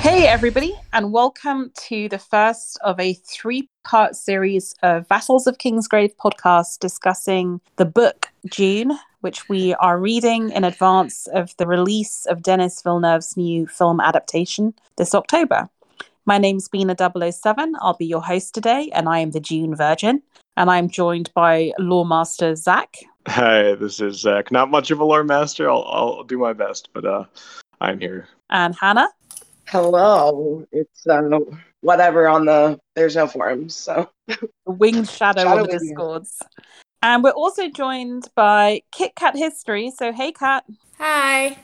Hey everybody, and welcome to the first of a three-part series of Vassals of Kingsgrave podcast discussing the book Dune, which we are reading in advance of the release of Denis Villeneuve's new film adaptation this October. My name's Bina 007, I'll be your host today, and I am the Dune Virgin, and I'm joined by Lawmaster Zach. Hi, this is Zach. Not much of a Lawmaster, I'll do my best, but I'm here. And Hannah. Hello. It's whatever on the... There's no forums, so... Winged Shadow on the Discords. And we're also joined by Kit Kat History. So, hey, Kat. Hi.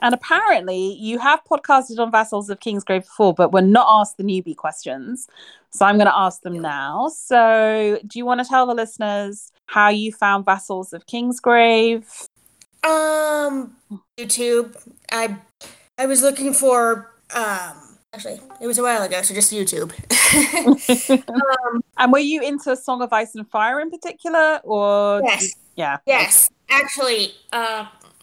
And apparently, you have podcasted on Vassals of Kingsgrave before, but we're not asked the newbie questions. So I'm going to ask them now. So, do you want to tell the listeners how you found Vassals of Kingsgrave? YouTube. I was looking for... actually, it was a while ago, so just YouTube. And were you into Song of Ice and Fire in particular, or? Yes. Yeah. Yes. Actually,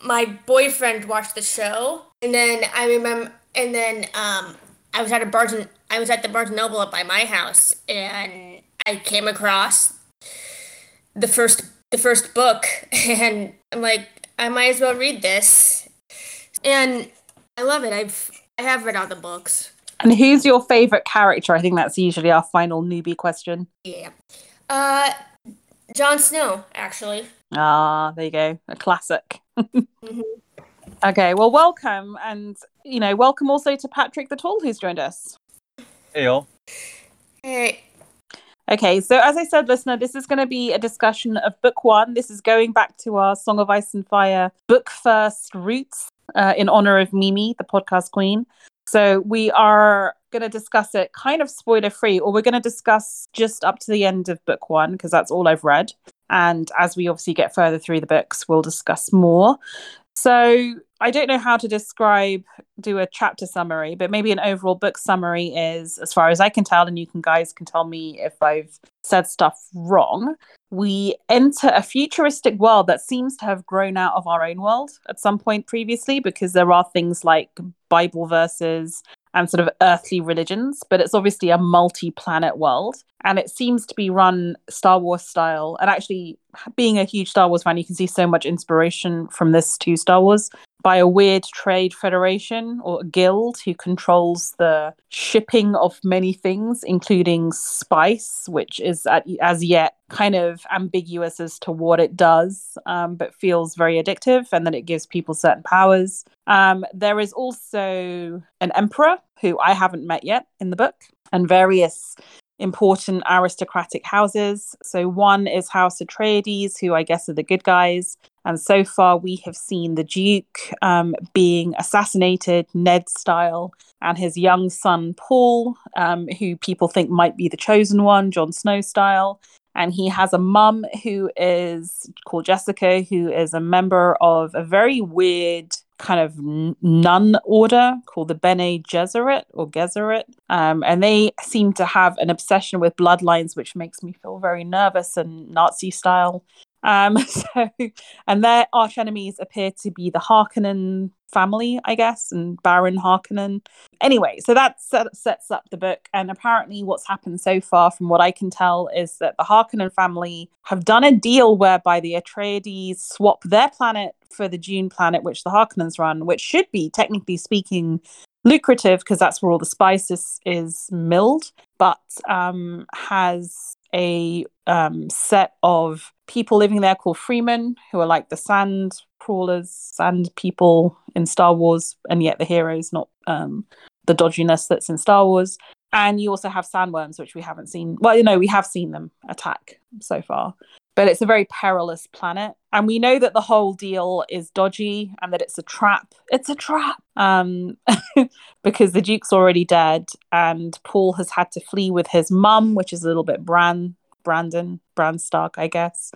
my boyfriend watched the show, and then I remember, and then I was at the Barnes & Noble up by my house, and I came across the first book, and I'm like, I might as well read this, and I love it. I have read all the books. And who's your favorite character? I think that's usually our final newbie question. Yeah. Jon Snow, actually. Ah, there you go. A classic. Mm-hmm. Okay, well, welcome. And, you know, welcome also to Patrick the Tall, who's joined us. Hey, all. Hey. Okay, so as I said, listener, this is going to be a discussion of book one. This is going back to our Song of Ice and Fire book first roots in honor of Mimi, the podcast queen. So we are going to discuss it kind of spoiler-free, or we're going to discuss just up to the end of book one, because that's all I've read. And as we obviously get further through the books, we'll discuss more. So I don't know how to do a chapter summary, but maybe an overall book summary is, as far as I can tell, and you guys can tell me if I've said stuff wrong, we enter a futuristic world that seems to have grown out of our own world at some point previously, because there are things like Bible verses and sort of earthly religions, but it's obviously a multi-planet world, and it seems to be run Star Wars style. And actually, being a huge Star Wars fan, you can see so much inspiration from this to Star Wars by a weird trade federation or guild who controls the shipping of many things, including spice, which is as yet kind of ambiguous as to what it does, but feels very addictive, and that it gives people certain powers. There is also an emperor who I haven't met yet in the book, and various important aristocratic houses. So one is House Atreides, who I guess are the good guys. And so far we have seen the Duke being assassinated, Ned style, and his young son, Paul, who people think might be the chosen one, Jon Snow style. And he has a mum who is called Jessica, who is a member of a very weird kind of nun order called the Bene Gesserit or Gesserit. And they seem to have an obsession with bloodlines, which makes me feel very nervous and Nazi style. And their arch enemies appear to be the Harkonnen family, I guess, and Baron Harkonnen. Anyway, so that sets up the book. And apparently what's happened so far, from what I can tell, is that the Harkonnen family have done a deal whereby the Atreides swap their planet for the Dune planet, which the Harkonnens run, which should be, technically speaking, lucrative, because that's where all the spice is milled, but has a set of people living there called Freemen, who are like the sand crawlers, sand people in Star Wars, and yet the heroes, not the dodginess that's in Star Wars. And you also have sandworms, which we haven't seen. Well, you know, we have seen them attack so far, but it's a very perilous planet. And we know that the whole deal is dodgy and that it's a trap. It's a trap! Because the Duke's already dead, and Paul has had to flee with his mum, which is a little bit Bran Stark, I guess.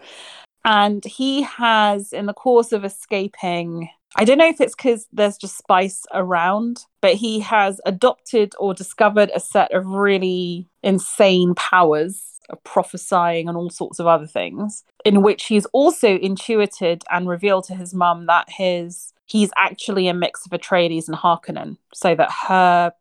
And he has, in the course of escaping, I don't know if it's because there's just spice around, but he has adopted or discovered a set of really insane powers of prophesying and all sorts of other things, in which he's also intuited and revealed to his mum that his he's actually a mix of Atreides and Harkonnen, so that her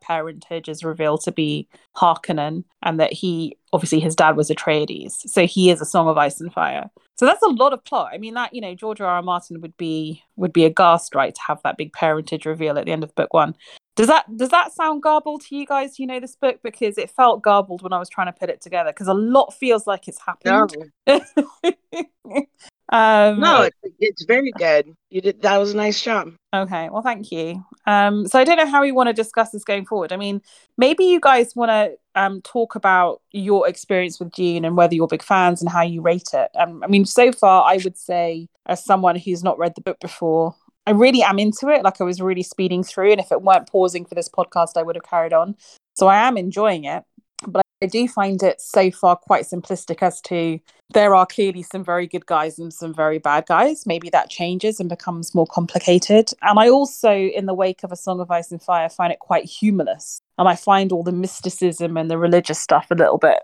parentage is revealed to be Harkonnen, and that he, obviously his dad was Atreides, so he is a Song of Ice and Fire. So that's a lot of plot. I mean, that, you know, George R. R. Martin would be aghast, right, to have that big parentage reveal at the end of book one. Does that sound garbled to you guys? You know this book, because it felt garbled when I was trying to put it together, because a lot feels like it's happened. No, no, it's very good. You did, that was a nice job. Okay, well, thank you. So I don't know how we want to discuss this going forward. I mean, maybe you guys want to talk about your experience with Dune and whether you're big fans and how you rate it. I mean, so far, I would say, as someone who's not read the book before, I really am into it. Like, I was really speeding through, and if it weren't pausing for this podcast, I would have carried on. So I am enjoying it, but I do find it so far quite simplistic as to there are clearly some very good guys and some very bad guys. Maybe that changes and becomes more complicated. And I also, in the wake of A Song of Ice and Fire, find it quite humorless. And I find all the mysticism and the religious stuff a little bit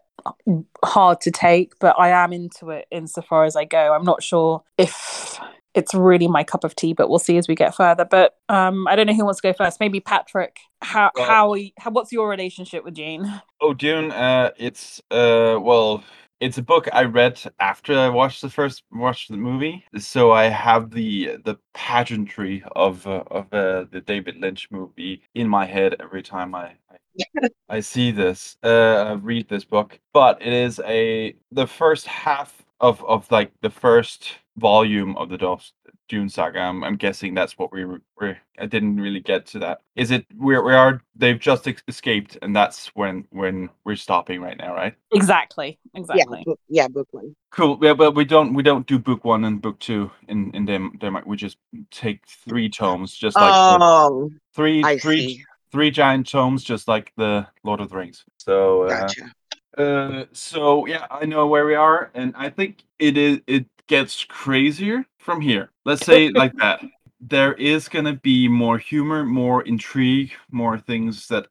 hard to take, but I am into it insofar as I go. I'm not sure if it's really my cup of tea, but we'll see as we get further. But I don't know who wants to go first. Maybe Patrick. How what's your relationship with Dune? Oh, Dune. It's a book I read after I watched the movie, so I have the pageantry of the David Lynch movie in my head every time I see this, read this book. But it is the first half of like the first volume of the Dune saga. I'm guessing that's what I didn't really get to that. Is it they've just escaped, and that's when we're stopping right now, right? Exactly. Yeah, book one. Cool. Yeah, but we don't do book one and book two in Denmark. We just take three tomes, just like three giant tomes, just like the Lord of the Rings. So. Gotcha. So yeah, I know where we are, and I think it gets crazier from here. Let's say it like that. There is gonna be more humor, more intrigue, more things that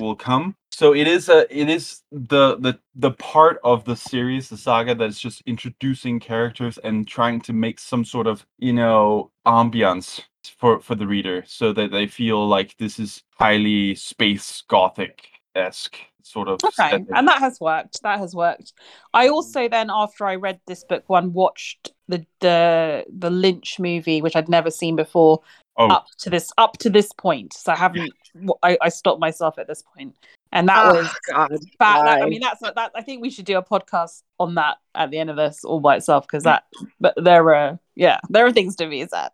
will come. So it is the part of the series, the saga, that is just introducing characters and trying to make some sort of, you know, ambiance for the reader, so that they feel like this is highly space gothic-esque. Sort of okay, setting. And that has worked. I also then, after I read this book one, watched the Lynch movie, which I'd never seen before. Up to this point, so I haven't. I stopped myself at this point, and that was God. Bad. That, I mean, that's not that. I think we should do a podcast on that at the end of this all by itself, because that. But there are things to be said.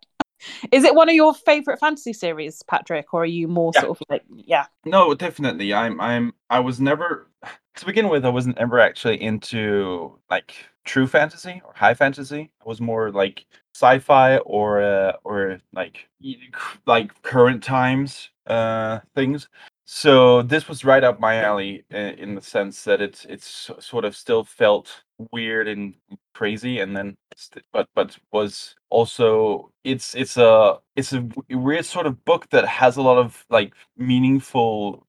Is it one of your favorite fantasy series, Patrick, or are you more sort of like, yeah? No, definitely. I was never, to begin with, I wasn't ever actually into like true fantasy or high fantasy. I was more like sci-fi or like current times things. So this was right up my alley in the sense that it's sort of still felt weird and crazy, and then but was also it's a weird sort of book that has a lot of like meaningful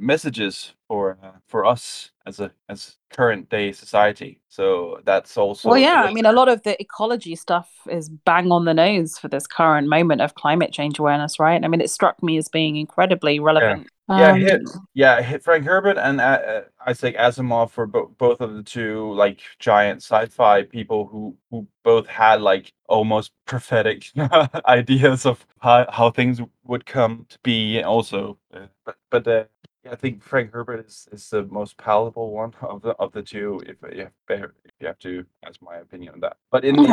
messages for us as current day society. So that's also I mean, a lot of the ecology stuff is bang on the nose for this current moment of climate change awareness, right? I mean, it struck me as being incredibly relevant. Hit Frank Herbert and Isaac Asimov for both of the two like giant sci-fi people who both had like almost prophetic ideas of how things would come to be. Also, I think Frank Herbert is the most palatable one of the two. If you have to ask my opinion on that, but in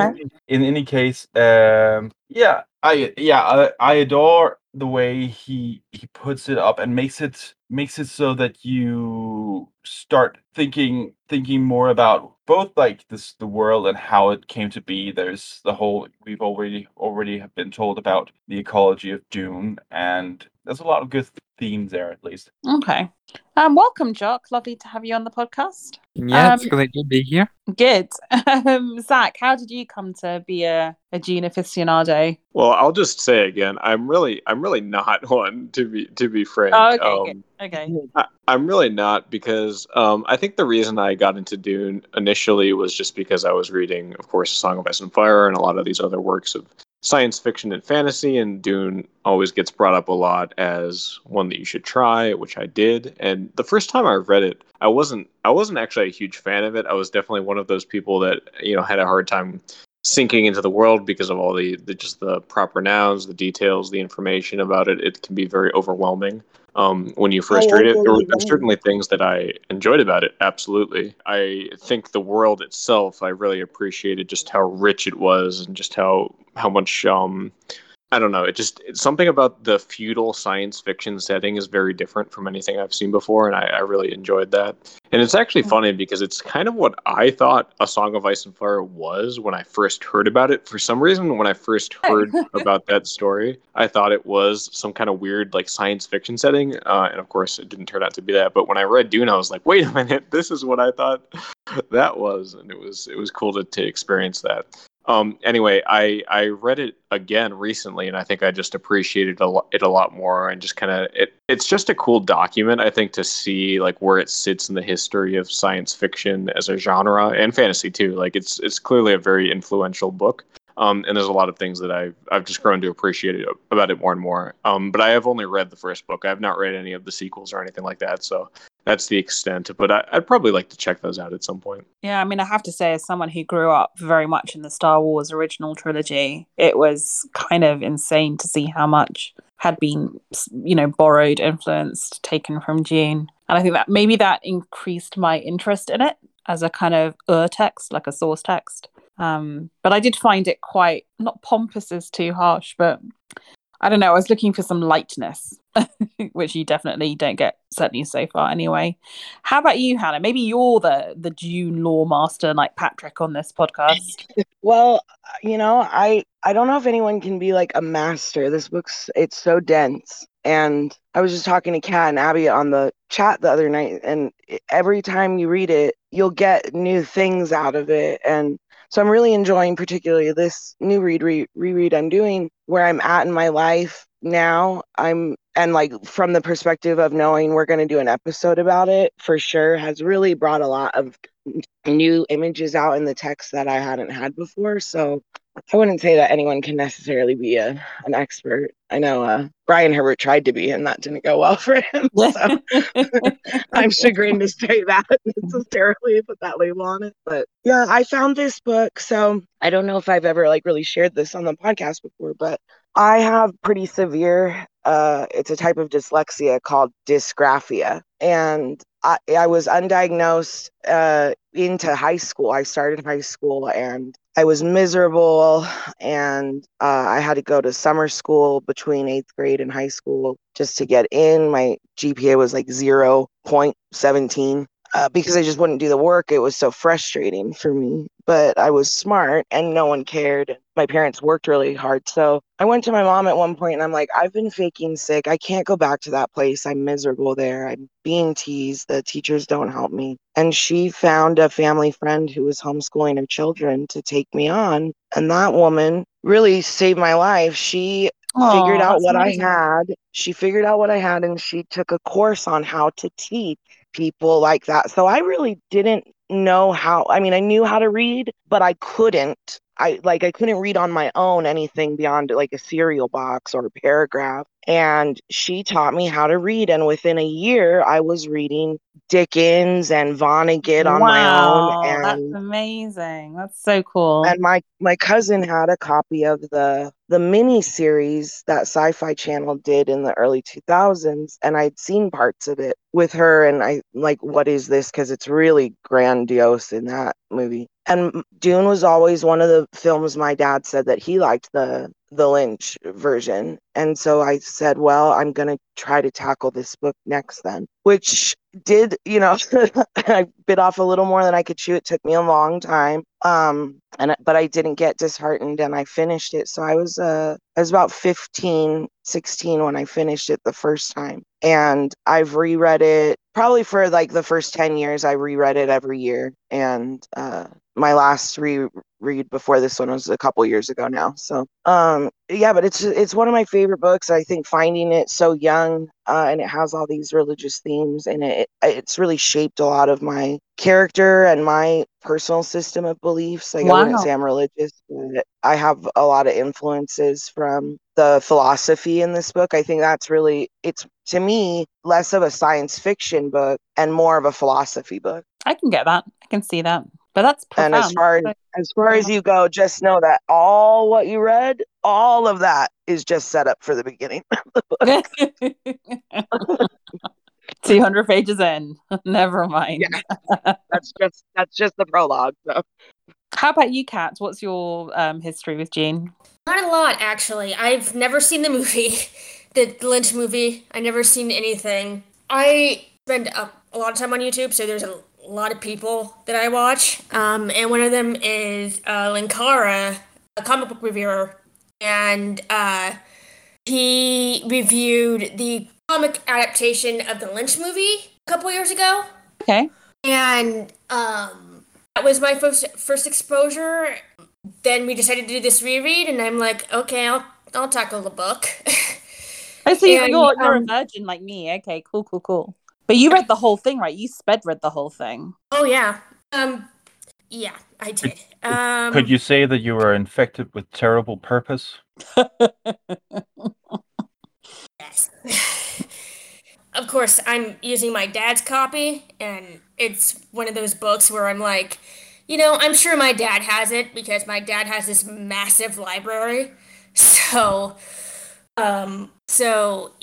any case, I adore the way he puts it up and makes it so that you start thinking more about both like this, the world and how it came to be. There's the whole we've already have been told about the ecology of Dune, and there's a lot of good themes there, at least. Okay. Welcome, Jock. Lovely to have you on the podcast. Yeah, it's great to be here. Good. Zach, how did you come to be a Dune aficionado? Well, I'll just say again, I'm really not one, to be frank. Oh, okay. I'm really not, because I think the reason I got into Dune initially was just because I was reading, of course, A Song of Ice and Fire and a lot of these other works of science fiction and fantasy, and Dune always gets brought up a lot as one that you should try, which I did. And the first time I read it, I wasn't actually a huge fan of it. I was definitely one of those people that, you know, had a hard time sinking into the world because of all the proper nouns, the details, the information about it. It can be very overwhelming when you first read it. There were certainly things that I enjoyed about it. Absolutely. I think the world itself, I really appreciated just how rich it was and just how much, I don't know. It's something about the feudal science fiction setting is very different from anything I've seen before, and I really enjoyed that. And it's actually funny because it's kind of what I thought A Song of Ice and Fire was when I first heard about it. For some reason, when I first heard about that story, I thought it was some kind of weird like science fiction setting. And of course, it didn't turn out to be that. But when I read Dune, I was like, wait a minute, this is what I thought that was. And it was cool to experience that. Anyway, I read it again recently, and I think I just appreciated it a lot more, and just kind of it's just a cool document, I think, to see like where it sits in the history of science fiction as a genre and fantasy too. Like it's clearly a very influential book, and there's a lot of things that I've just grown to appreciate about it more and more. But I have only read the first book. I have not read any of the sequels or anything like that, so. That's the extent, but I'd probably like to check those out at some point. Yeah, I mean, I have to say, as someone who grew up very much in the Star Wars original trilogy, it was kind of insane to see how much had been, you know, borrowed, influenced, taken from Dune. And I think that maybe that increased my interest in it as a kind of text, like a source text. But I did find it quite, not pompous is too harsh, but I don't know, I was looking for some lightness, which you definitely don't get, certainly so far anyway. How about you, Hannah? Maybe you're the Dune Lawmaster like Patrick on this podcast. Well, you know, I don't know if anyone can be like a master. This book's, it's so dense. And I was just talking to Kat and Abby on the chat the other night, and every time you read it, you'll get new things out of it. And so I'm really enjoying particularly this new reread I'm doing, where I'm at in my life now. And like from the perspective of knowing we're going to do an episode about it for sure has really brought a lot of new images out in the text that I hadn't had before. So I wouldn't say that anyone can necessarily be an expert. I know Brian Herbert tried to be, and that didn't go well for him. So I'm chagrined to say that necessarily, put that label on it. But yeah, I found this book. So I don't know if I've ever like really shared this on the podcast before, but I have pretty severe, it's a type of dyslexia called dysgraphia. And I was undiagnosed into high school. I started high school and I was miserable, and I had to go to summer school between 8th grade and high school just to get in. My GPA was like 0.17 because I just wouldn't do the work. It was so frustrating for me, but I was smart and no one cared. My parents worked really hard. So I went to my mom at one point and I'm like, I've been faking sick. I can't go back to that place. I'm miserable there. I'm being teased. The teachers don't help me. And she found a family friend who was homeschooling her children to take me on. And that woman really saved my life. She figured out what amazing. I had. She figured out what I had, and she took a course on how to teach people like that. So I really didn't know how. I mean, I knew how to read, but I couldn't. I couldn't read on my own anything beyond like a cereal box or a paragraph. And she taught me how to read. And within a year, I was reading Dickens and Vonnegut on my own. And that's amazing. That's so cool. And my cousin had a copy of the mini series that Sci-Fi Channel did in the early 2000s. And I'd seen parts of it with her. And I like, what is this? Because it's really grandiose in that movie. And Dune was always one of the films my dad said that he liked the Lynch version. And so I said, well, I'm going to try to tackle this book next then, which did, you know, I bit off a little more than I could chew. It took me a long time. But I didn't get disheartened, and I finished it. So I was about 15, 16 when I finished it the first time. And I've reread it probably for like the first 10 years. I reread it every year. And, my last reread before this one was a couple years ago now. So Yeah, but it's one of my favorite books. I think finding it so young, and it has all these religious themes, and it's really shaped a lot of my character and my personal system of beliefs. Like, wow. I wouldn't say I'm religious, but I have a lot of influences from the philosophy in this book. I think that's really, it's to me less of a science fiction book and more of a philosophy book. I can get that. I can see that. But that's profound. And as far as you go, just know that all what you read, all of that is just set up for the beginning of the book. 200 pages in. Never mind. Yeah. That's just the prologue. So. How about you, Kat? What's your history with Jean? Not a lot, actually. I've never seen the movie, the Lynch movie. I've never seen anything. I spend a lot of time on YouTube, so there's a lot of people that I watch, and one of them is Linkara, a comic book reviewer, and he reviewed the comic adaptation of the Lynch movie a couple years ago. Okay. And that was my first exposure. Then we decided to do this reread, and I'm like, okay, I'll tackle the book. I see. And, you're a virgin like me. Okay, cool. But you read the whole thing, right? You read the whole thing. Oh, yeah. Yeah, I did. Could you say that you were infected with terrible purpose? Yes. Of course, I'm using my dad's copy, and it's one of those books where I'm like, I'm sure my dad has it, because my dad has this massive library. So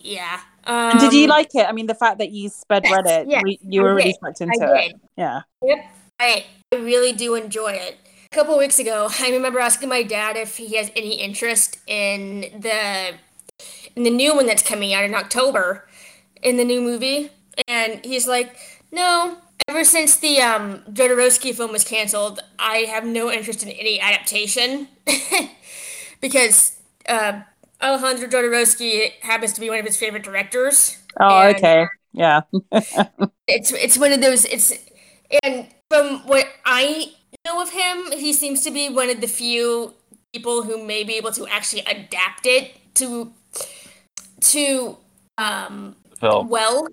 yeah. Did you like it? I mean, the fact that you read it, yes, you were really sucked into it. Yeah. Yep. I really do enjoy it. A couple of weeks ago, I remember asking my dad if he has any interest in the new one that's coming out in October, in the new movie, and he's like, "No. Ever since the Jodorowsky film was canceled, I have no interest in any adaptation because." Alejandro Jodorowsky happens to be one of his favorite directors. Oh, okay. Yeah. It's one of those, and from what I know of him, he seems to be one of the few people who may be able to actually adapt it to film. Well.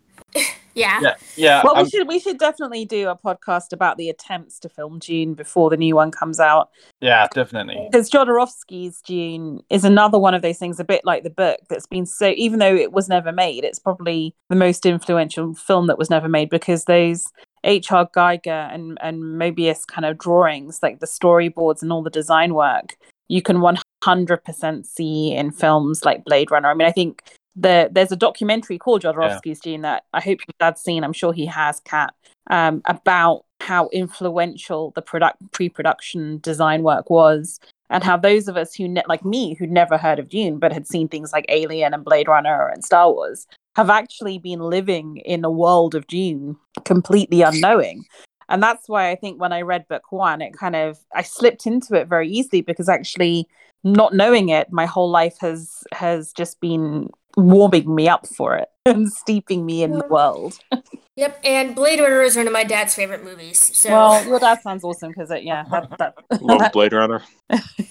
Yeah. Yeah. Well, we should definitely do a podcast about the attempts to film Dune before the new one comes out. Yeah, definitely. Because Jodorowsky's Dune is another one of those things, a bit like the book, that's been so, even though it was never made, it's probably the most influential film that was never made, because those H.R. Geiger and Moebius kind of drawings, like the storyboards and all the design work, you can 100% see in films like Blade Runner. I mean, I think there's a documentary called Jodorowsky's Dune that I hope your dad's seen. I'm sure he has, Kat, about how influential the pre-production design work was, and how those of us like me, who'd never heard of Dune but had seen things like Alien and Blade Runner and Star Wars, have actually been living in a world of Dune completely unknowing. And that's why I think when I read book one, I slipped into it very easily, because actually not knowing it, my whole life has just been warming me up for it and steeping me in the world. Yep, and Blade Runner is one of my dad's favorite movies. So. Well, your dad sounds awesome, because love Blade Runner.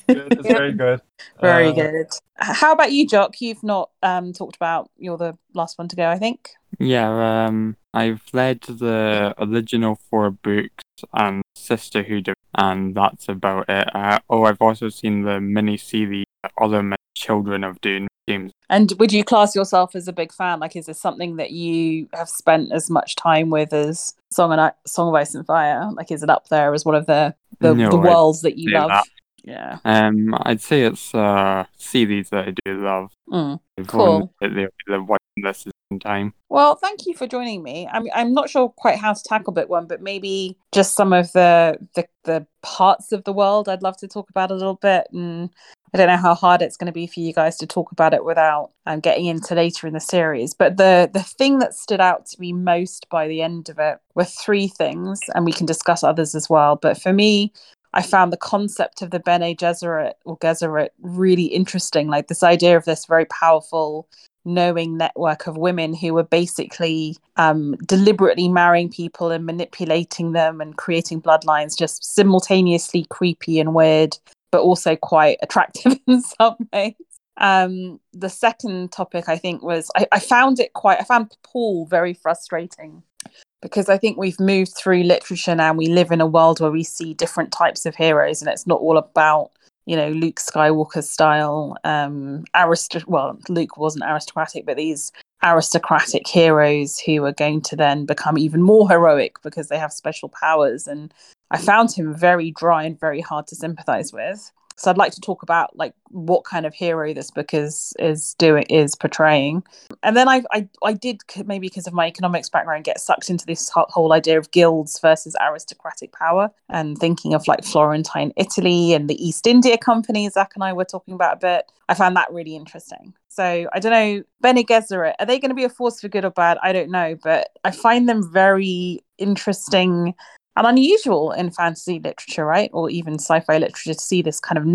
It's very good. Very good. How about you, Jock? You've not talked about. You're the last one to go, I think. Yeah, I've read the original 4 books and Sisterhood, and that's about it. I've also seen the mini-series Other Children of Dune. And would you class yourself as a big fan? Like, is this something that you have spent as much time with as Song of Ice and Fire? Like, is it up there as one of the worlds that you love? That. Yeah. I'd say it's a series that I do love. Mm, cool. The one this is in time. Well, thank you for joining me. I'm not sure quite how to tackle book one, but maybe just some of the parts of the world I'd love to talk about a little bit, and I don't know how hard it's going to be for you guys to talk about it without getting into later in the series. But the thing that stood out to me most by the end of it were 3 things, and we can discuss others as well. But for me, I found the concept of the Bene Gesserit really interesting. Like, this idea of this very powerful, knowing network of women who were basically deliberately marrying people and manipulating them and creating bloodlines, just simultaneously creepy and weird, but also quite attractive in some ways. The second topic, I think, was I found Paul very frustrating, because I think we've moved through literature now. We live in a world where we see different types of heroes, and it's not all about, you know, Luke Skywalker style. Luke wasn't aristocratic, but these aristocratic heroes who are going to then become even more heroic because they have special powers. And I found him very dry and very hard to sympathize with. So I'd like to talk about like what kind of hero this book is portraying. And then I did, maybe because of my economics background, get sucked into this whole idea of guilds versus aristocratic power, and thinking of like Florentine Italy and the East India Company Zach and I were talking about a bit. I found that really interesting. So I don't know, Bene Gesserit, are they going to be a force for good or bad? I don't know, but I find them very interesting and unusual in fantasy literature, right? Or even sci-fi literature, to see this kind of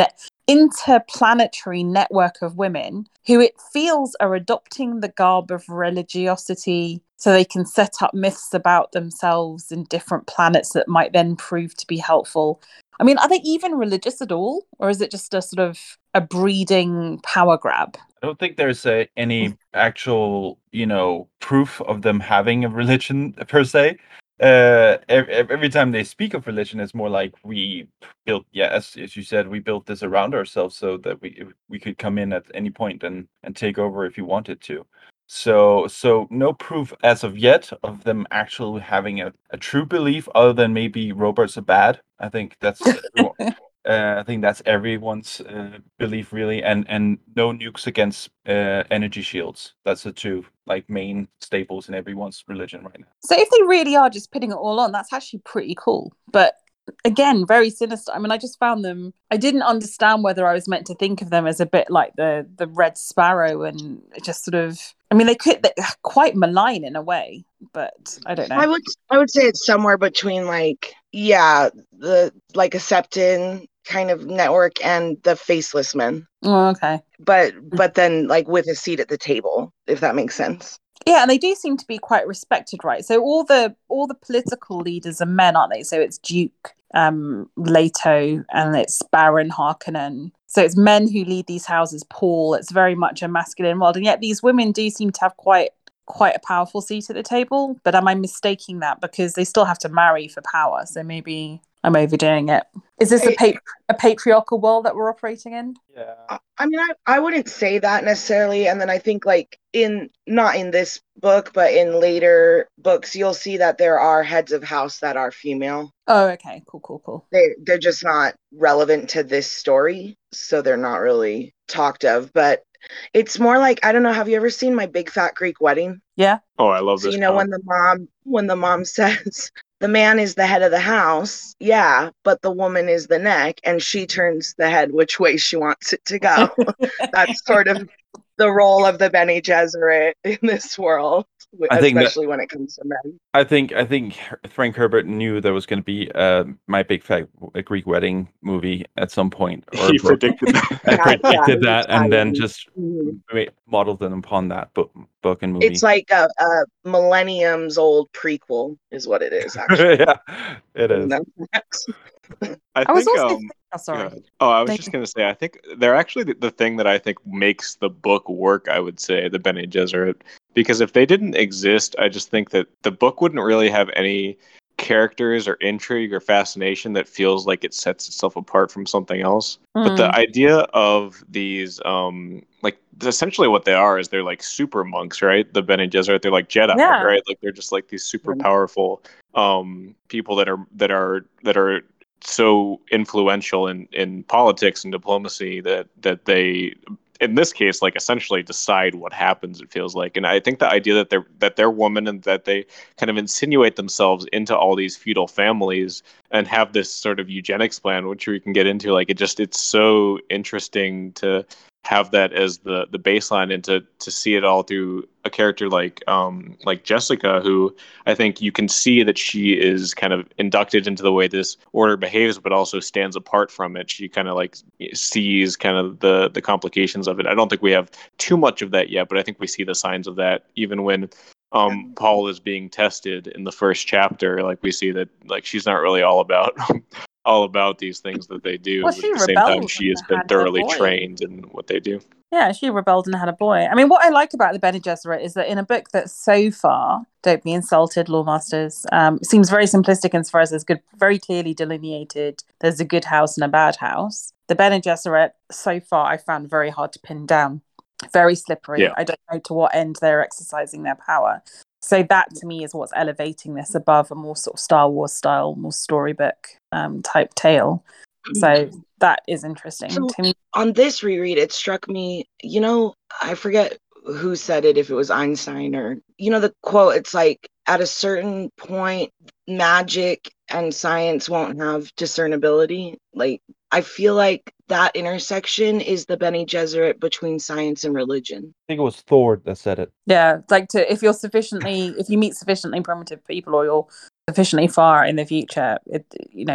interplanetary network of women who it feels are adopting the garb of religiosity so they can set up myths about themselves in different planets that might then prove to be helpful. I mean, are they even religious at all? Or is it just a sort of a breeding power grab? I don't think there's any actual, you know, proof of them having a religion per se. Every time they speak of religion, it's more like we built, as you said, we built this around ourselves so that we could come in at any point and take over if you wanted to. So no proof as of yet of them actually having a true belief, other than maybe robots are bad. I think that's everyone's belief, really, and no nukes against energy shields. That's the two like main staples in everyone's religion right now. So if they really are just putting it all on, that's actually pretty cool. But again, very sinister. I mean, I just found them, I didn't understand whether I was meant to think of them as a bit like the Red Sparrow, and just sort of, I mean, they're quite malign in a way, but I don't know. I would say it's somewhere between like, the like a Septon kind of network and the Faceless Men. Oh, okay. But then like with a seat at the table, if that makes sense. Yeah, and they do seem to be quite respected, right? So all the political leaders are men, aren't they? So it's Duke Leto, and it's Baron Harkonnen. So it's men who lead these houses, Paul. It's very much a masculine world. And yet these women do seem to have quite a powerful seat at the table. But am I mistaking that? Because they still have to marry for power. So maybe I'm overdoing it. Is this a patriarchal world that we're operating in? Yeah. I mean, I wouldn't say that necessarily. And then I think like not in this book, but in later books, you'll see that there are heads of house that are female. Oh, okay. Cool. They're just not relevant to this story. So they're not really talked of, but it's more like, I don't know, have you ever seen My Big Fat Greek Wedding? Yeah. Oh, I love this. You know, part. when the mom says the man is the head of the house, yeah, but the woman is the neck, and she turns the head which way she wants it to go. That's sort of the role of the Bene Gesserit in this world, especially when it comes to men. I think Frank Herbert knew there was going to be My Big Fat Greek Wedding movie at some point. Or he predicted that. And then just modeled them upon that book and movie. It's like a millenniums old prequel is what it is, actually. Yeah, it is. I was just going to say, I think they're actually the thing that I think makes the book work, I would say, the Bene Gesserit. Because if they didn't exist, I just think that the book wouldn't really have any characters or intrigue or fascination that feels like it sets itself apart from something else. Mm. But the idea of these, like, essentially what they are is they're like super monks, right? The Bene Gesserit, they're like Jedi, right? Like, they're just like these super powerful people that are so influential in politics and diplomacy that they, in this case, like essentially decide what happens, it feels like. And I think the idea that they're women and that they kind of insinuate themselves into all these feudal families and have this sort of eugenics plan, which we can get into, like it's so interesting to have that as the baseline, and to see it all through a character like Jessica, who I think you can see that she is kind of inducted into the way this order behaves, but also stands apart from it. She kind of like sees kind of the complications of it. I don't think we have too much of that yet, but I think we see the signs of that even when Paul is being tested in the first chapter. Like we see that like she's not really all about these things that they do. Well, at the same time, she has been thoroughly trained in what they do. Yeah, she rebelled and had a boy. I mean, what I like about the Bene Gesserit is that in a book that so far, don't be insulted, Lawmasters, seems very simplistic as far as there's good, very clearly delineated, there's a good house and a bad house. The Bene Gesserit, so far, I found very hard to pin down. Very slippery. Yeah. I don't know to what end they're exercising their power. So that, to me, is what's elevating this above a more sort of Star Wars style, more storybook type tale. So that is interesting to me. On this reread, it struck me, you know, I forget who said it, if it was Einstein or, you know, the quote, it's like, at a certain point, magic and science won't have discernibility. Like, I feel like that intersection is the Bene Gesserit between science and religion. I think it was Thor that said it. Yeah, like to if you meet sufficiently primitive people or you're sufficiently far in the future,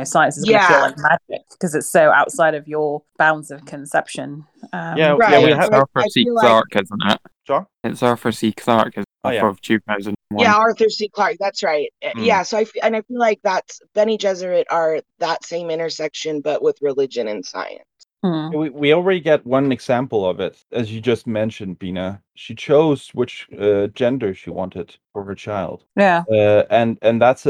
science is going to feel like magic because it's so outside of your bounds of conception. It's Arthur C. Clarke, isn't it? Sure. It's Arthur C. Clarke, isn't it? Of 2001. Yeah, Arthur C. Clarke, that's right. Mm. Yeah, so I feel like that's Bene Gesserit are that same intersection, but with religion and science. Mm. We already get one example of it, as you just mentioned, Bina. She chose which gender she wanted for her child. Yeah, and that's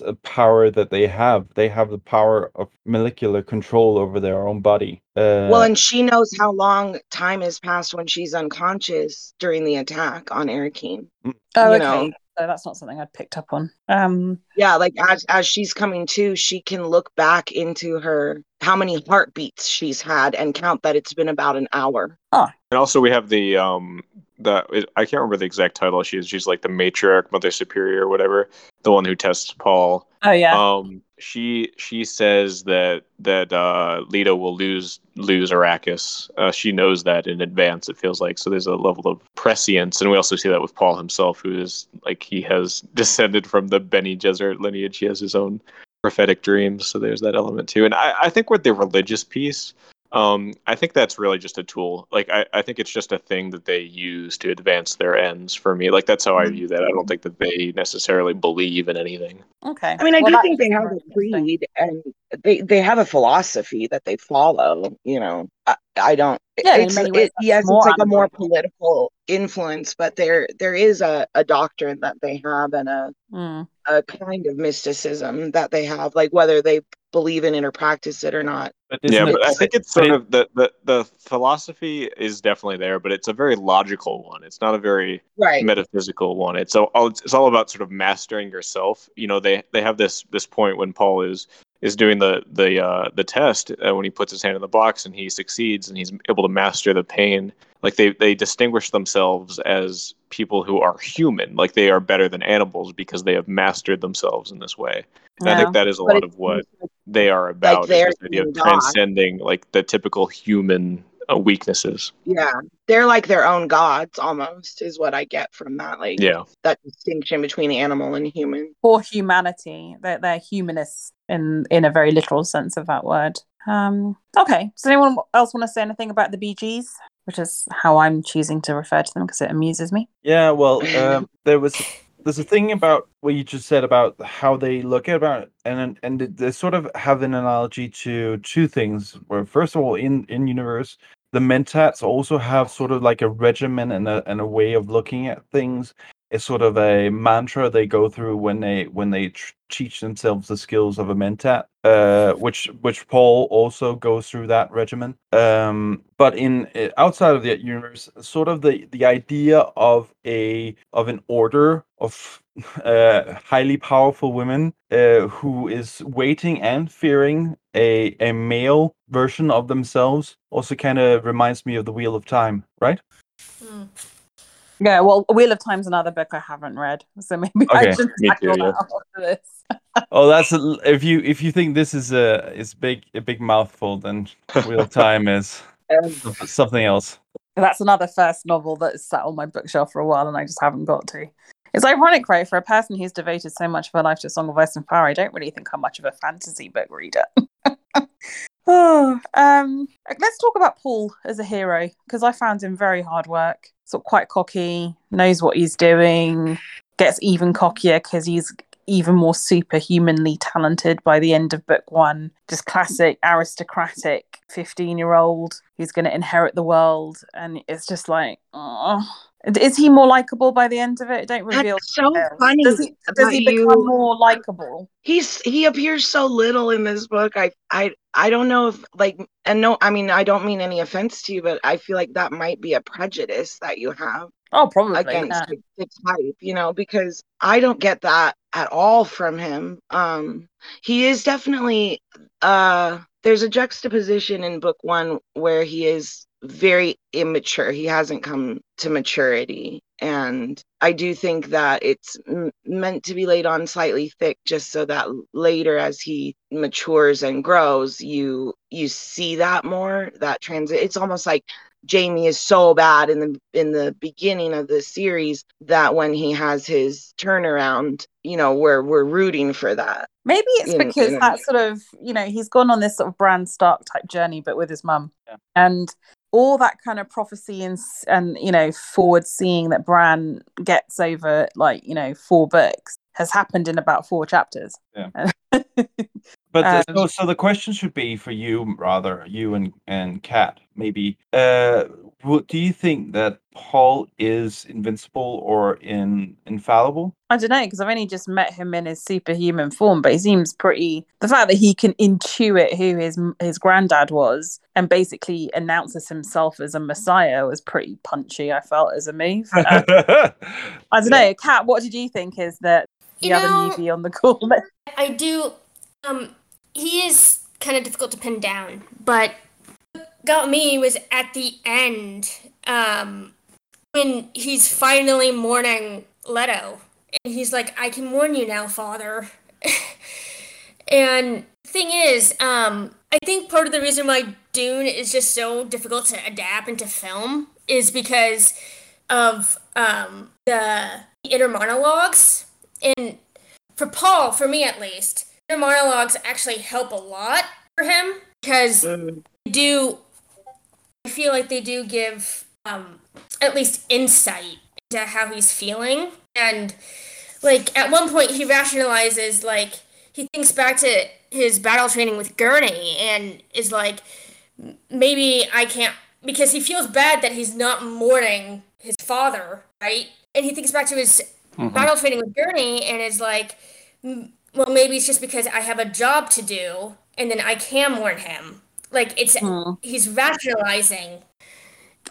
a power that they have. They have the power of molecular control over their own body. Well, and she knows how long time has passed when she's unconscious during the attack on Arakeen. Oh, you okay. So that's not something I'd picked up on. Like as she's coming to, she can look back into her how many heartbeats she's had and count that it's been about an hour. Oh. And also we have I can't remember the exact title. She's like the matriarch, mother superior, whatever. The one who tests Paul. Oh yeah. She says that Leto will lose Arrakis. She knows that in advance. It feels like so. There's a level of prescience, and we also see that with Paul himself, who is like he has descended from the Bene Gesserit lineage. He has his own prophetic dreams. So there's that element too. And I think with the religious piece. I think that's really just a tool. Like, I think it's just a thing that they use to advance their ends for me. Like, that's how I view that. I don't think that they necessarily believe in anything. Okay. I mean, I do think they have a creed and they have a philosophy that they follow, you know. I don't. Yeah, it's like a more political influence, but there is a doctrine that they have and a kind of mysticism that they have, like whether they believe in it or practice it or not. But I think it's sort of the philosophy is definitely there, but it's a very logical one. It's not a very metaphysical one. It's all about sort of mastering yourself. You know, they have this point when Paul is doing the test when he puts his hand in the box and he succeeds and he's able to master the pain. Like they distinguish themselves as people who are human, like they are better than animals because they have mastered themselves in this way. And I think that is a lot of what they are about, like this idea of transcending like the typical human weaknesses. Yeah, they're like their own gods almost is what I get from that, like that distinction between animal and human. Or humanity, they're humanists in a very literal sense of that word. Okay, does anyone else want to say anything about the Bee Gees? Which is how I'm choosing to refer to them because it amuses me. Yeah, well, there's a thing about what you just said about how they look at about it, and they sort of have an analogy to two things. Where first of all, in universe, the Mentats also have sort of like a regimen and a way of looking at things. It's sort of a mantra they go through when they teach themselves the skills of a Mentat, which Paul also goes through that regimen. But in outside of the universe, sort of the idea of an order of highly powerful women who is waiting and fearing a male version of themselves also kind of reminds me of the Wheel of Time, right? Mm. Yeah, well, Wheel of Time's another book I haven't read, so maybe I should tackle that after this. Oh, that's if you think this is a big mouthful, then Wheel of Time is something else. That's another first novel that's sat on my bookshelf for a while, and I just haven't got to. It's ironic, right? For a person who's devoted so much of her life to Song of Ice and Fire, I don't really think I'm much of a fantasy book reader. Oh, let's talk about Paul as a hero, because I found him very hard work, sort of quite cocky, knows what he's doing, gets even cockier because he's even more superhumanly talented by the end of book one. Just classic aristocratic 15-year-old who's going to inherit the world. And it's just like, oh. Is he more likable by the end of it? Don't reveal. That's so funny. Does he become more likable? He appears so little in this book. I don't know if like, and no, I mean, I don't mean any offense to you, but I feel like that might be a prejudice that you have. Oh, probably against the type, you know, because I don't get that at all from him. He is definitely there's a juxtaposition in book one where he is very immature. He hasn't come to maturity, and I do think that it's meant to be laid on slightly thick just so that later as he matures and grows you see that more, that transit. It's almost like Jamie is so bad in the beginning of the series that when he has his turnaround, you know, we're rooting for that. Maybe it's because that sort of, you know, he's gone on this sort of Bran Stark type journey, but with his mum. Yeah. And all that kind of prophecy and you know, forward seeing that Bran gets over, like, you know, 4 books has happened in about 4 chapters. Yeah. But so the question should be for you, rather, you and Kat, maybe. Do you think that Paul is invincible or infallible? I don't know, because I've only just met him in his superhuman form, but he seems pretty... The fact that he can intuit who his granddad was and basically announces himself as a messiah was pretty punchy, I felt, as a move. I don't know, Kat, what did you think is that other newbie on the call? I do... He is kind of difficult to pin down, but what got me was at the end, when he's finally mourning Leto, and he's like, I can mourn you now, father. And the thing is, I think part of the reason why Dune is just so difficult to adapt into film is because of the inner monologues. And for Paul, for me at least, their monologues actually help a lot for him, because I feel like they do give at least insight into how he's feeling. And like at one point he rationalizes, like he thinks back to his battle training with Gurney and is like, maybe I can't, because he feels bad that he's not mourning his father, right? And he thinks back to his battle training with Gurney and is like, well, maybe it's just because I have a job to do, and then I can warn him. Like, it's he's rationalizing.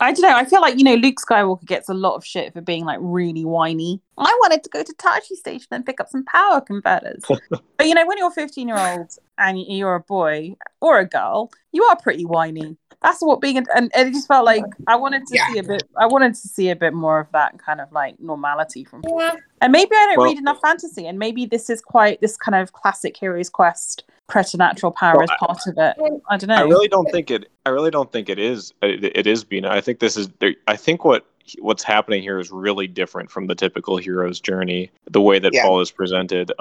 I don't know. I feel like, you know, Luke Skywalker gets a lot of shit for being, like, really whiny. I wanted to go to Tashi Station and pick up some power converters. But, you know, when you're a 15-year-old and you're a boy or a girl, you are pretty whiny. That's what being... And it just felt like I wanted to see a bit... I wanted to see a bit more of that kind of, like, normality from people. Yeah. And maybe I don't read enough fantasy, and maybe this is quite... This kind of classic hero's quest, preternatural power is part of it. I don't know. I really don't think it is. It is Bina. I think this is... I think what's happening here is really different from the typical hero's journey, the way that Paul is presented.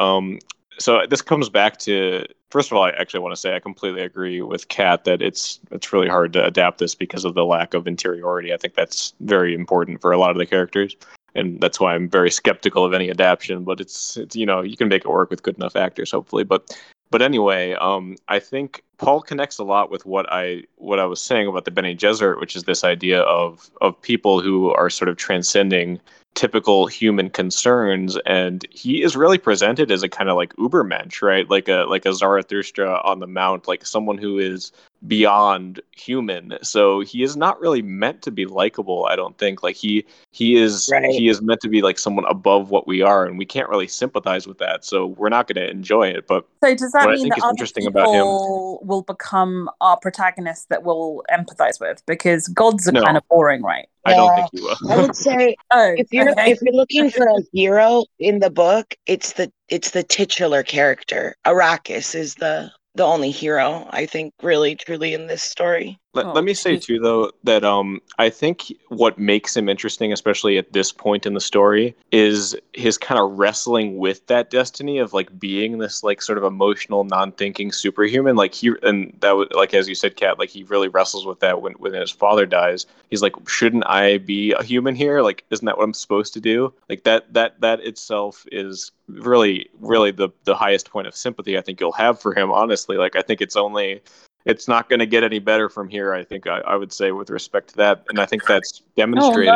So this comes back to... First of all, I actually want to say I completely agree with Kat that it's really hard to adapt this because of the lack of interiority. I think that's very important for a lot of the characters, and that's why I'm very skeptical of any adaptation. But it's you know, you can make it work with good enough actors, hopefully. But anyway, I think Paul connects a lot with what I was saying about the Bene Gesserit, which is this idea of people who are sort of transcending typical human concerns, and he is really presented as a kind of like Ubermensch, right? Like a Zarathustra on the mount, like someone who is beyond human. So he is not really meant to be likable, I don't think. Like he is meant to be like someone above what we are, and we can't really sympathize with that. So we're not going to enjoy it. But so does that mean that other people will become our protagonists that we'll empathize with? Because gods are kind of boring, right? I don't think you will. I would say if you're looking for a hero in the book, it's the titular character. Arrakis is the only hero, I think, really truly in this story. Let me say too, though, that I think what makes him interesting, especially at this point in the story, is his kind of wrestling with that destiny of like being this like sort of emotional, non-thinking superhuman. Like he, and that was like, as you said, Kat, like he really wrestles with that when his father dies. He's like, shouldn't I be a human here? Like, isn't that what I'm supposed to do? Like that itself is really the highest point of sympathy I think you'll have for him. Honestly, like I think it's not going to get any better from here, I think I would say, with respect to that. And I think that's demonstrated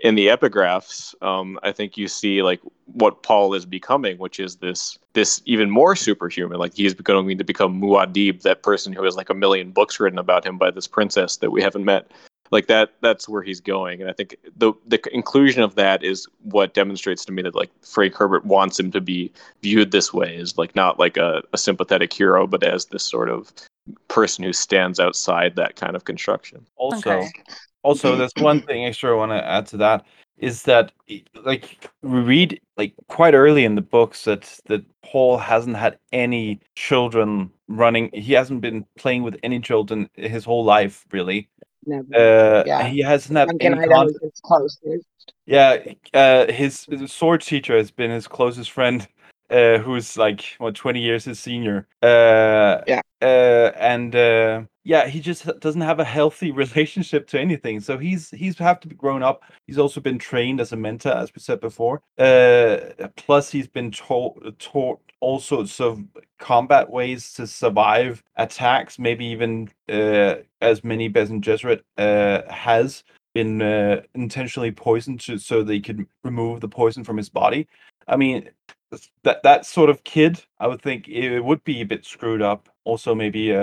in the epigraphs. I think you see like what Paul is becoming, which is this even more superhuman. Like he's going to become Muad'Dib, that person who has like a million books written about him by this princess that we haven't met. Like that's where he's going. And I think the inclusion of that is what demonstrates to me that like Frank Herbert wants him to be viewed this way, is like not like a sympathetic hero, but as this sort of person who stands outside that kind of construction. Also, there's one thing extra I want to add to that, is that like we read like quite early in the books that Paul hasn't had any children running. He hasn't been playing with any children his whole life, really. He hasn't had any contact. His sword teacher has been his closest friend, who's like 20 years his senior. He just doesn't have a healthy relationship to anything. So he's have to be grown up. He's also been trained as a mentor, as we said before. Plus, he's been taught all sorts of combat ways to survive attacks. Maybe even as many Bene Gesserit has been intentionally poisoned so they could remove the poison from his body. I mean, that sort of kid, I would think it would be a bit screwed up. Also, maybe.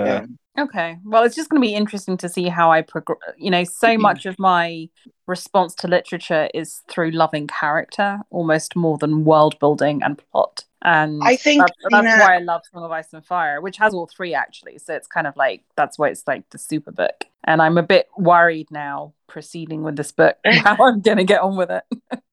Okay. Well, it's just going to be interesting to see how I progress. You know, so much of my response to literature is through loving character, almost more than world building and plot. And I think that's why I love Song of Ice and Fire, which has all three actually. So it's kind of like, that's why it's like the super book. And I'm a bit worried now, proceeding with this book, how I'm going to get on with it.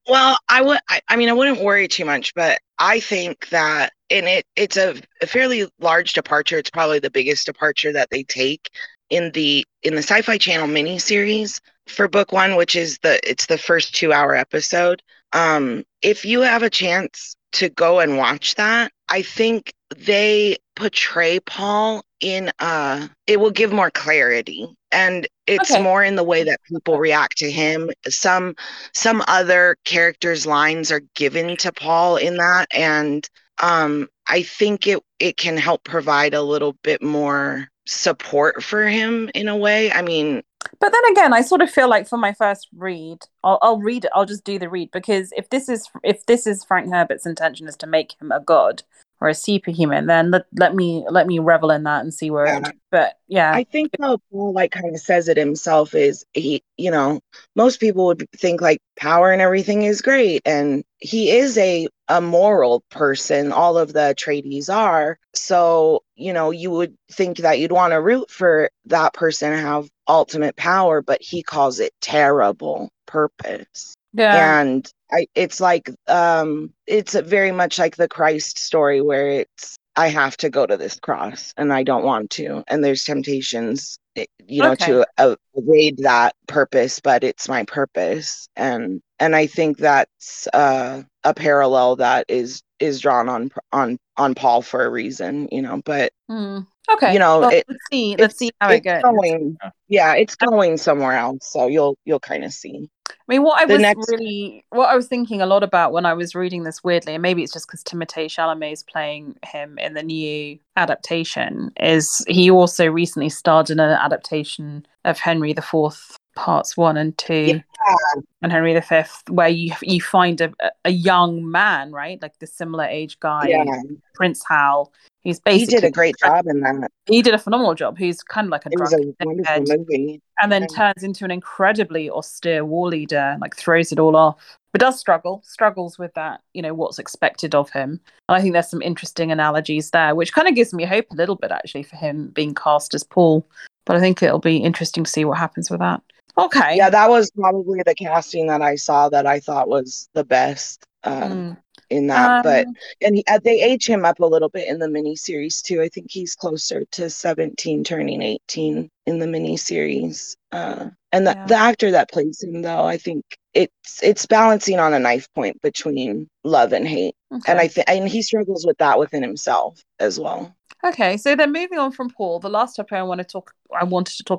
Well, I wouldn't worry too much, but I think that, and it's a fairly large departure. It's probably the biggest departure that they take in the Sci-Fi Channel miniseries for book one, which is the first 2-hour episode. If you have a chance to go and watch that, I think they portray Paul it will give more clarity, and it's more in the way that people react to him. Some other characters' lines are given to Paul in that, and I think it can help provide a little bit more support for him in a way. I mean, but then again, I sort of feel like for my first read, I'll read it. I'll just do the read, because if this is Frank Herbert's intention is to make him a god or a superhuman, then let me revel in that and see where it. But yeah, I think how Paul like kind of says it himself is he, you know, most people would think like power and everything is great, and he is a moral person. All of the Atreides are, so you know you would think that you'd want to root for that person to have ultimate power, but he calls it terrible purpose. Yeah, and it's like it's very much like the Christ story where it's I have to go to this cross and I don't want to, and there's temptations, you know, to evade that purpose, but it's my purpose, and I think that's a parallel that is drawn on Paul for a reason, you know, but. Okay. You know, well, let's see how it goes. It's going somewhere else, so you'll kind of see. I mean, what I was thinking a lot about when I was reading this, weirdly, and maybe it's just because Timothée Chalamet is playing him in the new adaptation, is he also recently starred in an adaptation of Henry IV Parts 1 and 2 and Henry V, where you find a young man, right, like the similar age guy, Prince Hal. He did a great job in that. He did a phenomenal job. He's kind of like a movie, and then turns into an incredibly austere war leader, like throws it all off, but does struggles with that, you know, what's expected of him. And I think there's some interesting analogies there, which kind of gives me hope a little bit actually for him being cast as Paul. But I think it'll be interesting to see what happens with that. Okay. Yeah, that was probably the casting that I saw that I thought was the best. in that, they age him up a little bit in the miniseries too. I think he's closer to 17 turning 18 in the miniseries. The actor that plays him, though, I think it's balancing on a knife point between love and hate. Okay. And I think he struggles with that within himself as well. Okay, so then moving on from Paul, the last topic I wanted to talk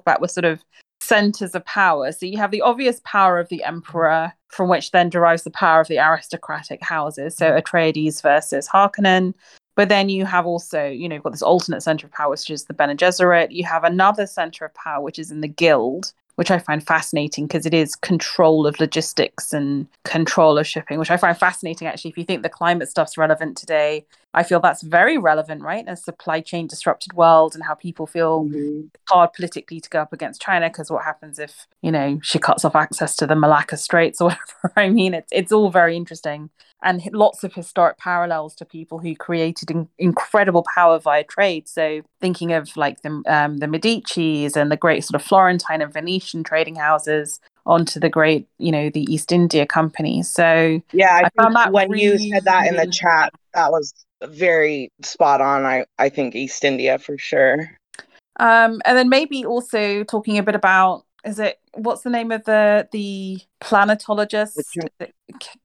about was sort of centers of power. So you have the obvious power of the emperor, from which then derives the power of the aristocratic houses, so Atreides versus Harkonnen. But then you have also, you've got this alternate center of power, which is the Bene Gesserit. You have another center of power, which is in the guild, which I find fascinating because it is control of logistics and control of shipping, which I find fascinating, actually. If you think the climate stuff's relevant today, I feel that's very relevant, right? In a supply chain disrupted world and how people feel hard politically to go up against China because what happens if, she cuts off access to the Malacca Straits or whatever. I mean, it's all very interesting. And lots of historic parallels to people who created incredible power via trade. So thinking of like the Medicis and the great sort of Florentine and Venetian trading houses onto the great, the East India Company. So yeah, I found that when you said that in the chat, that was very spot on. I think East India for sure. And then maybe also talking a bit about, what's the name of the planetologist?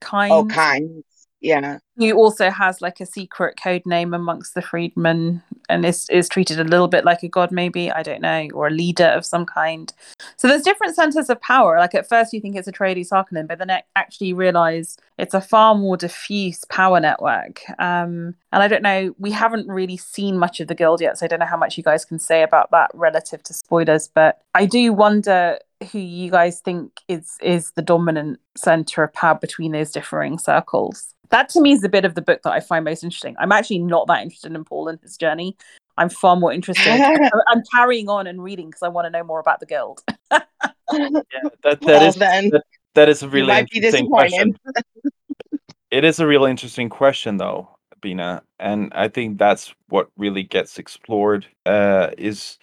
Kynes. Oh, Kynes. Yeah. Who also has like a secret code name amongst the freedmen and is treated a little bit like a god, maybe, I don't know, or a leader of some kind. So there's different centers of power. Like at first you think it's Atreides Harkonnen, but then actually you realize it's a far more diffuse power network. And I don't know, we haven't really seen much of the guild yet, so I don't know how much you guys can say about that relative to spoilers, but I do wonder who you guys think is the dominant center of power between those differing circles. That to me is the bit of the book that I find most interesting. I'm actually not that interested in Paul and his journey. I'm far more interested. I'm carrying on and reading because I want to know more about the guild. That is a really interesting question. It is a really interesting question, though, Bina, and I think that's what really gets explored. Is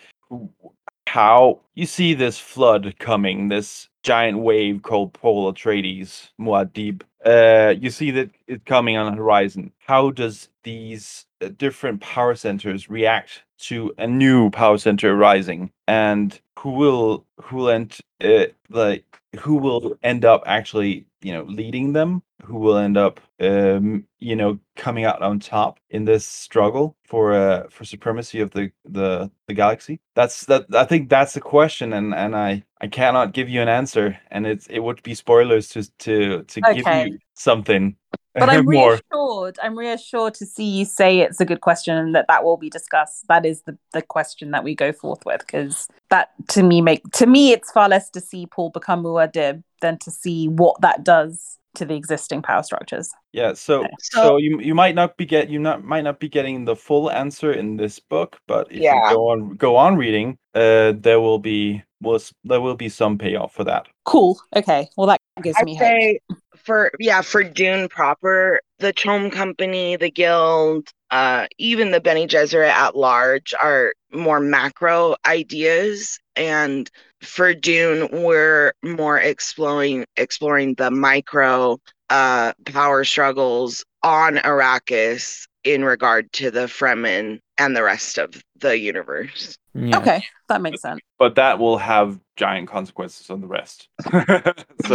how you see this flood coming, this giant wave called Paul Atreides, Muad'Dib. You see that it coming on the horizon. How does these different power centers react to a new power center arising, and who will end up actually leading them? Who will end up coming out on top in this struggle for supremacy of the galaxy? I think that's the question, and I cannot give you an answer, and it would be spoilers to give you something. But I'm reassured. I'm reassured to see you say it's a good question and that will be discussed. That is the question that we go forth with, because that to me it's far less to see Paul become Muad'Dib than to see what that does to the existing power structures. Yeah, so you might not be getting the full answer in this book, but if you go on reading, there will be some payoff for that. Cool. Okay. Well, that gives me hope. I'd say for Dune proper, the Chom Company, the Guild, even the Bene Gesserit at large are more macro ideas, and for Dune, we're more exploring the micro power struggles on Arrakis in regard to the Fremen and the rest of the universe. Yeah. Okay, that makes sense. But that will have giant consequences on the rest. So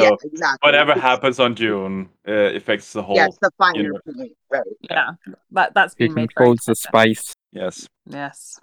yeah, exactly. Whatever happens on Dune affects the whole. Yes, the final point. Right. Yeah. That's been made. It controls the spice. Yes. Yes.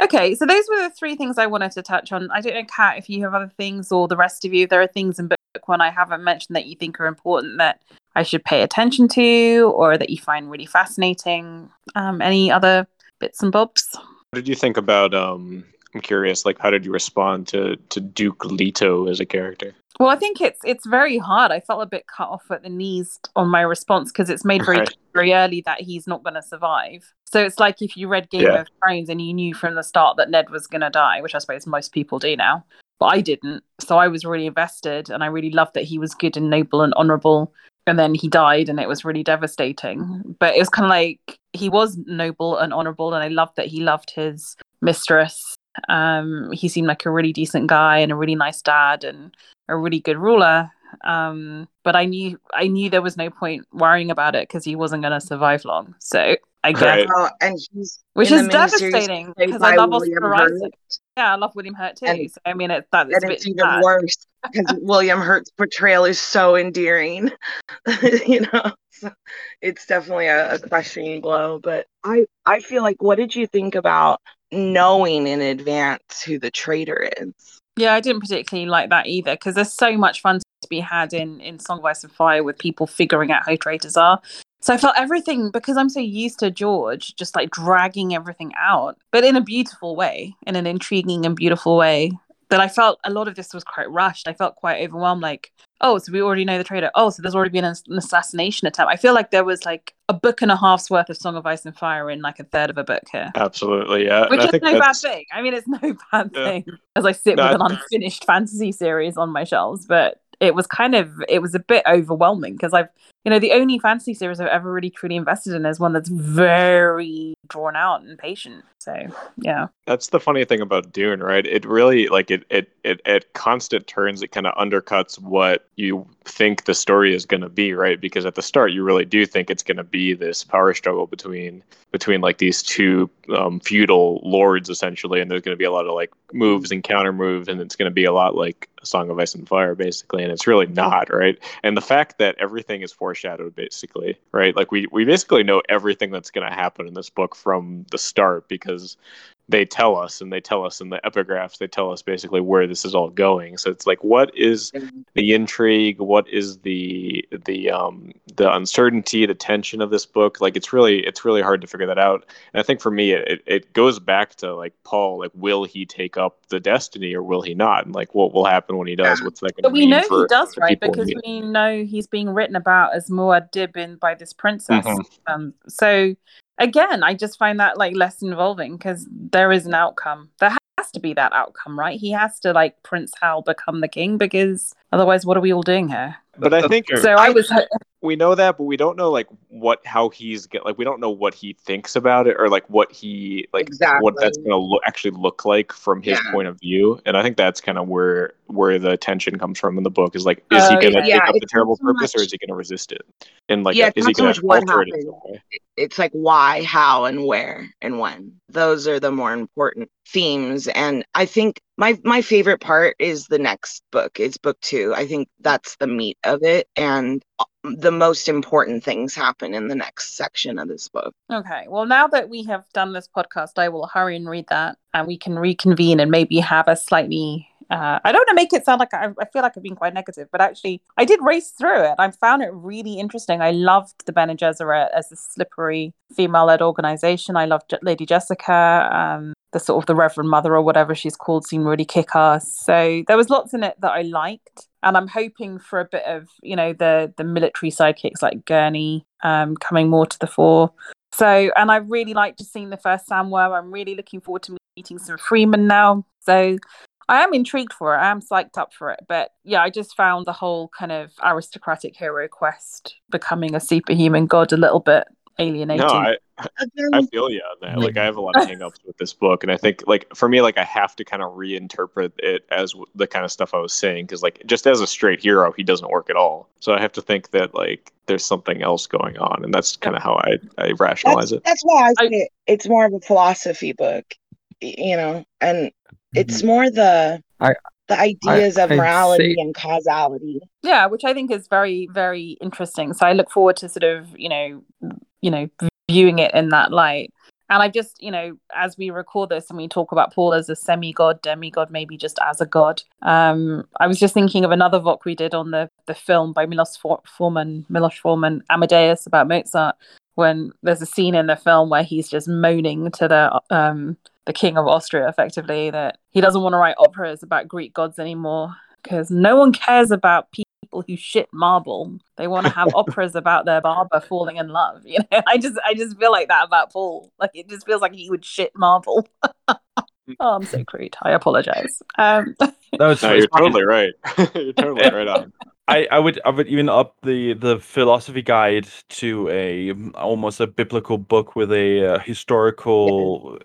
Okay, so those were the three things I wanted to touch on. I don't know, Kat, if you have other things, or the rest of you, if there are things in book one I haven't mentioned that you think are important that I should pay attention to, or that you find really fascinating. Any other bits and bobs? What did you think about? I'm curious. Like, how did you respond to Duke Leto as a character? Well, I think it's very hard. I felt a bit cut off at the knees on my response because it's made very very early that he's not going to survive. So it's like if you read Game of Thrones and you knew from the start that Ned was going to die, which I suppose most people do now, but I didn't. So I was really invested, and I really loved that he was good and noble and honourable. And then he died, and it was really devastating. But it was kind of like he was noble and honourable, and I loved that he loved his mistress. He seemed like a really decent guy and a really nice dad and a really good ruler. But I knew there was no point worrying about it because he wasn't going to survive long. So I guess, right. And he's which is devastating because I love Oscar Isaac. Yeah, I love William Hurt too. And, so I mean, it's a bit even sad. Worse because William Hurt's portrayal is so endearing. You know, so it's definitely a crushing blow. But I feel like, what did you think about knowing in advance who the traitor is? Yeah, I didn't particularly like that either because there's so much fun to be had in Song of Ice and Fire with people figuring out who traitors are. So I felt everything, because I'm so used to George just like dragging everything out, but in a beautiful way, in an intriguing and beautiful way, that I felt a lot of this was quite rushed. I felt quite overwhelmed, like, oh, so we already know the traitor. Oh, so there's already been an assassination attempt. I feel like there was like a book and a half's worth of Song of Ice and Fire in like a third of a book here. Absolutely, yeah. Which is no bad thing. I mean, it's no bad thing as I sit with an unfinished fantasy series on my shelves, but it was a bit overwhelming because I've, you know, the only fantasy series I've ever really truly invested in is one that's very drawn out and patient. So, yeah. That's the funny thing about Dune, right? It really, like, it at constant turns, it kind of undercuts what you think the story is going to be, right? Because at the start, you really do think it's going to be this power struggle between like these two feudal lords, essentially, and there's going to be a lot of like moves and counter moves, and it's going to be a lot like A Song of Ice and Fire, basically, and it's really not, right? And the fact that everything is foreshadowed, basically, right? Like we basically know everything that's going to happen in this book from the start because they tell us in the epigraphs, they tell us basically where this is all going. So it's like, what is the intrigue? What is the uncertainty, the tension of this book? Like, it's really hard to figure that out. And I think for me, it goes back to like Paul, like, will he take up the destiny or will he not? And like, what will happen when he does? What's that going to mean? But we know he does, right? Because we know he's being written about as Muad'Dib by this princess. Mm-hmm. So. Again, I just find that like less involving because there is an outcome. There has to be that outcome, right? He has to, like, Prince Hal become the king because otherwise, what are we all doing here? But I think so. We know that, but we don't know like we don't know what he thinks about it or like what he like exactly. What that's going to actually look like from his point of view. And I think that's kind of where the tension comes from in the book is like, is he going to take up the terrible purpose or is he going to resist it? And like, is he going to alter it in some way? It's like why, how, and where, and when. Those are the more important themes. And I think my favorite part is the next book. It's book 2. I think that's the meat of it. And the most important things happen in the next section of this book. Okay. Well, now that we have done this podcast, I will hurry and read that and we can reconvene and maybe have a slightly... I don't want to make it sound like I feel like I've been quite negative, but actually I did race through it. I found it really interesting. I loved the Bene Gesserit as a slippery female-led organization. I loved Lady Jessica. The sort of the Reverend Mother or whatever she's called seemed really kick-ass. So there was lots in it that I liked. And I'm hoping for a bit of, you know, the military sidekicks like Gurney coming more to the fore. So, and I really liked just seeing the first Samwell. I'm really looking forward to meeting some Freemen now. So I am intrigued for it. I am psyched up for it. But yeah, I just found the whole kind of aristocratic hero quest becoming a superhuman god a little bit alienating. No, I feel you on that. Like, I have a lot of hangups with this book, and I think, like, for me, like, I have to kind of reinterpret it as the kind of stuff I was saying, because, like, just as a straight hero, he doesn't work at all. So I have to think that, like, there's something else going on, and that's kind of how I rationalize it. That's why I say it's more of a philosophy book, you know, and it's more the ideas of morality and causality. Yeah, which I think is very, very interesting. So I look forward to sort of, you know, viewing it in that light. And I just, you know, as we record this and we talk about Paul as a semi-god, demigod, maybe just as a god. I was just thinking of another VOC we did on the film by Milos Forman, Amadeus, about Mozart, when there's a scene in the film where he's just moaning to the king of Austria, effectively, that he doesn't want to write operas about Greek gods anymore because no one cares about people who shit marble. They want to have operas about their barber falling in love. You know, I just feel like that about Paul. Like, it just feels like he would shit marble. Oh, I'm so crude. I apologize. No, you're totally right. You're totally right on. I would even up the philosophy guide to a almost a biblical book with a historical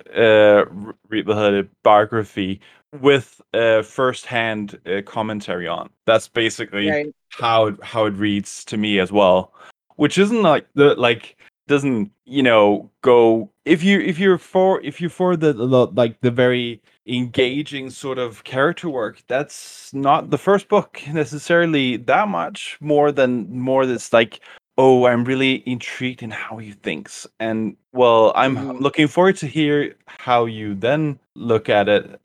biography with first-hand commentary on. That's basically right. how it reads to me as well, which isn't like doesn't go if you're for the like the very engaging sort of character work. That's not the first book necessarily that much more that's like, oh, I'm really intrigued in how he thinks, and well, I'm looking forward to hear how you then look at it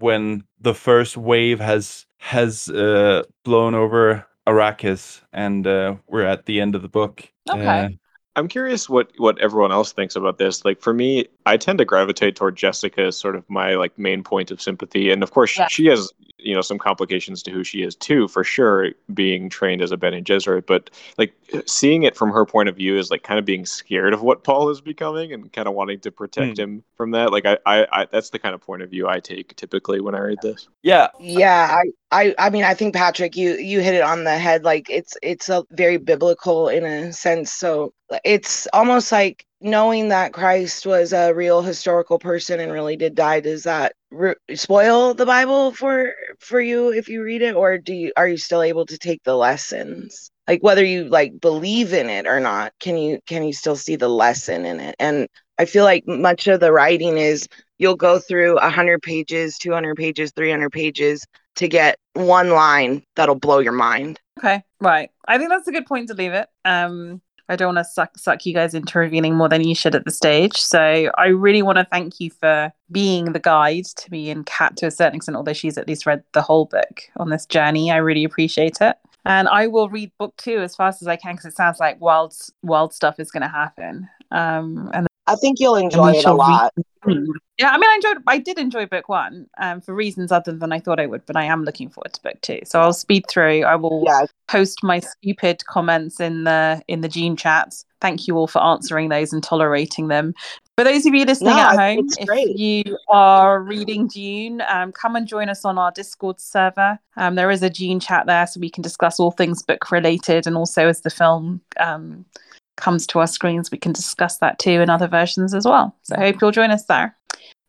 when the first wave has blown over Arrakis and we're at the end of the book. Okay. I'm curious what everyone else thinks about this. Like, for me, I tend to gravitate toward Jessica as sort of my like main point of sympathy. And of course, she has, some complications to who she is too, for sure, being trained as a Bene Gesserit. But like seeing it from her point of view is like kind of being scared of what Paul is becoming and kind of wanting to protect him from that. Like I that's the kind of point of view I take typically when I read this. Yeah. Yeah. I mean, I think, Patrick, you hit it on the head. Like it's a very biblical in a sense. So it's almost like knowing that Christ was a real historical person and really did die. Does that spoil the Bible for you if you read it, or are you still able to take the lessons? Like whether you like believe in it or not, can you still see the lesson in it? And I feel like much of the writing is you'll go through 100 pages, 200 pages, 300 pages to get one line that'll blow your mind. Okay, right. I think that's a good point to leave it. I don't want to suck you guys into revealing more than you should at the stage. So I really want to thank you for being the guide to me and Kat to a certain extent, although she's at least read the whole book on this journey. I really appreciate it. And I will read book 2 as fast as I can because it sounds like wild stuff is going to happen. And I think you'll enjoy it a lot. Yeah, I mean, I did enjoy book 1 for reasons other than I thought I would, but I am looking forward to book 2. So I'll speed through. I will post my stupid comments in the Gene chats. Thank you all for answering those and tolerating them. For those of you listening at home, if you are reading Dune, come and join us on our Discord server. There is a Dune chat there, so we can discuss all things book related, and also as the film comes to our screens, we can discuss that too in other versions as well. So I hope you'll join us there.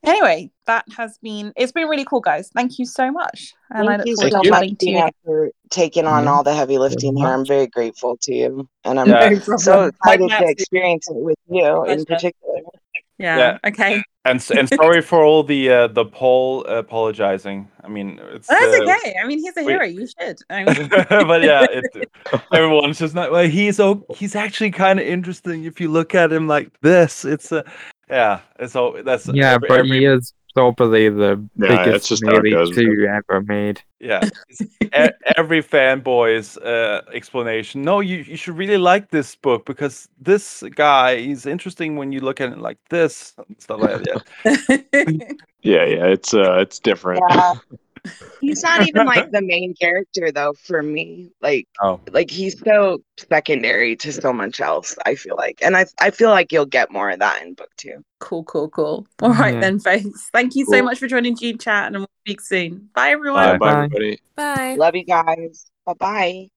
Anyway, it's been really cool, guys. Thank you so much. And thank you so much for taking on all the heavy lifting here. I'm very grateful to you. And I'm so excited to experience it with you in particular. Yeah. Okay. And sorry for all the Paul apologizing. I mean, that's okay. I mean, he's a hero. You should. I mean. But yeah, everyone's just not. Well, he's actually kind of interesting if you look at him like this. He is probably the biggest movie ever made. Yeah, every fanboy's explanation. No, you should really like this book because this guy is interesting when you look at it like this and stuff like that. Yeah, it's different. Yeah. He's not even like the main character though for me. Like, he's so secondary to so much else, I feel like. And I feel like you'll get more of that in book 2. Cool. All right then, folks. Thank you so much for joining Gene Chat, and we'll speak soon. Bye everyone. Bye everybody. Bye. Love you guys. Bye-bye.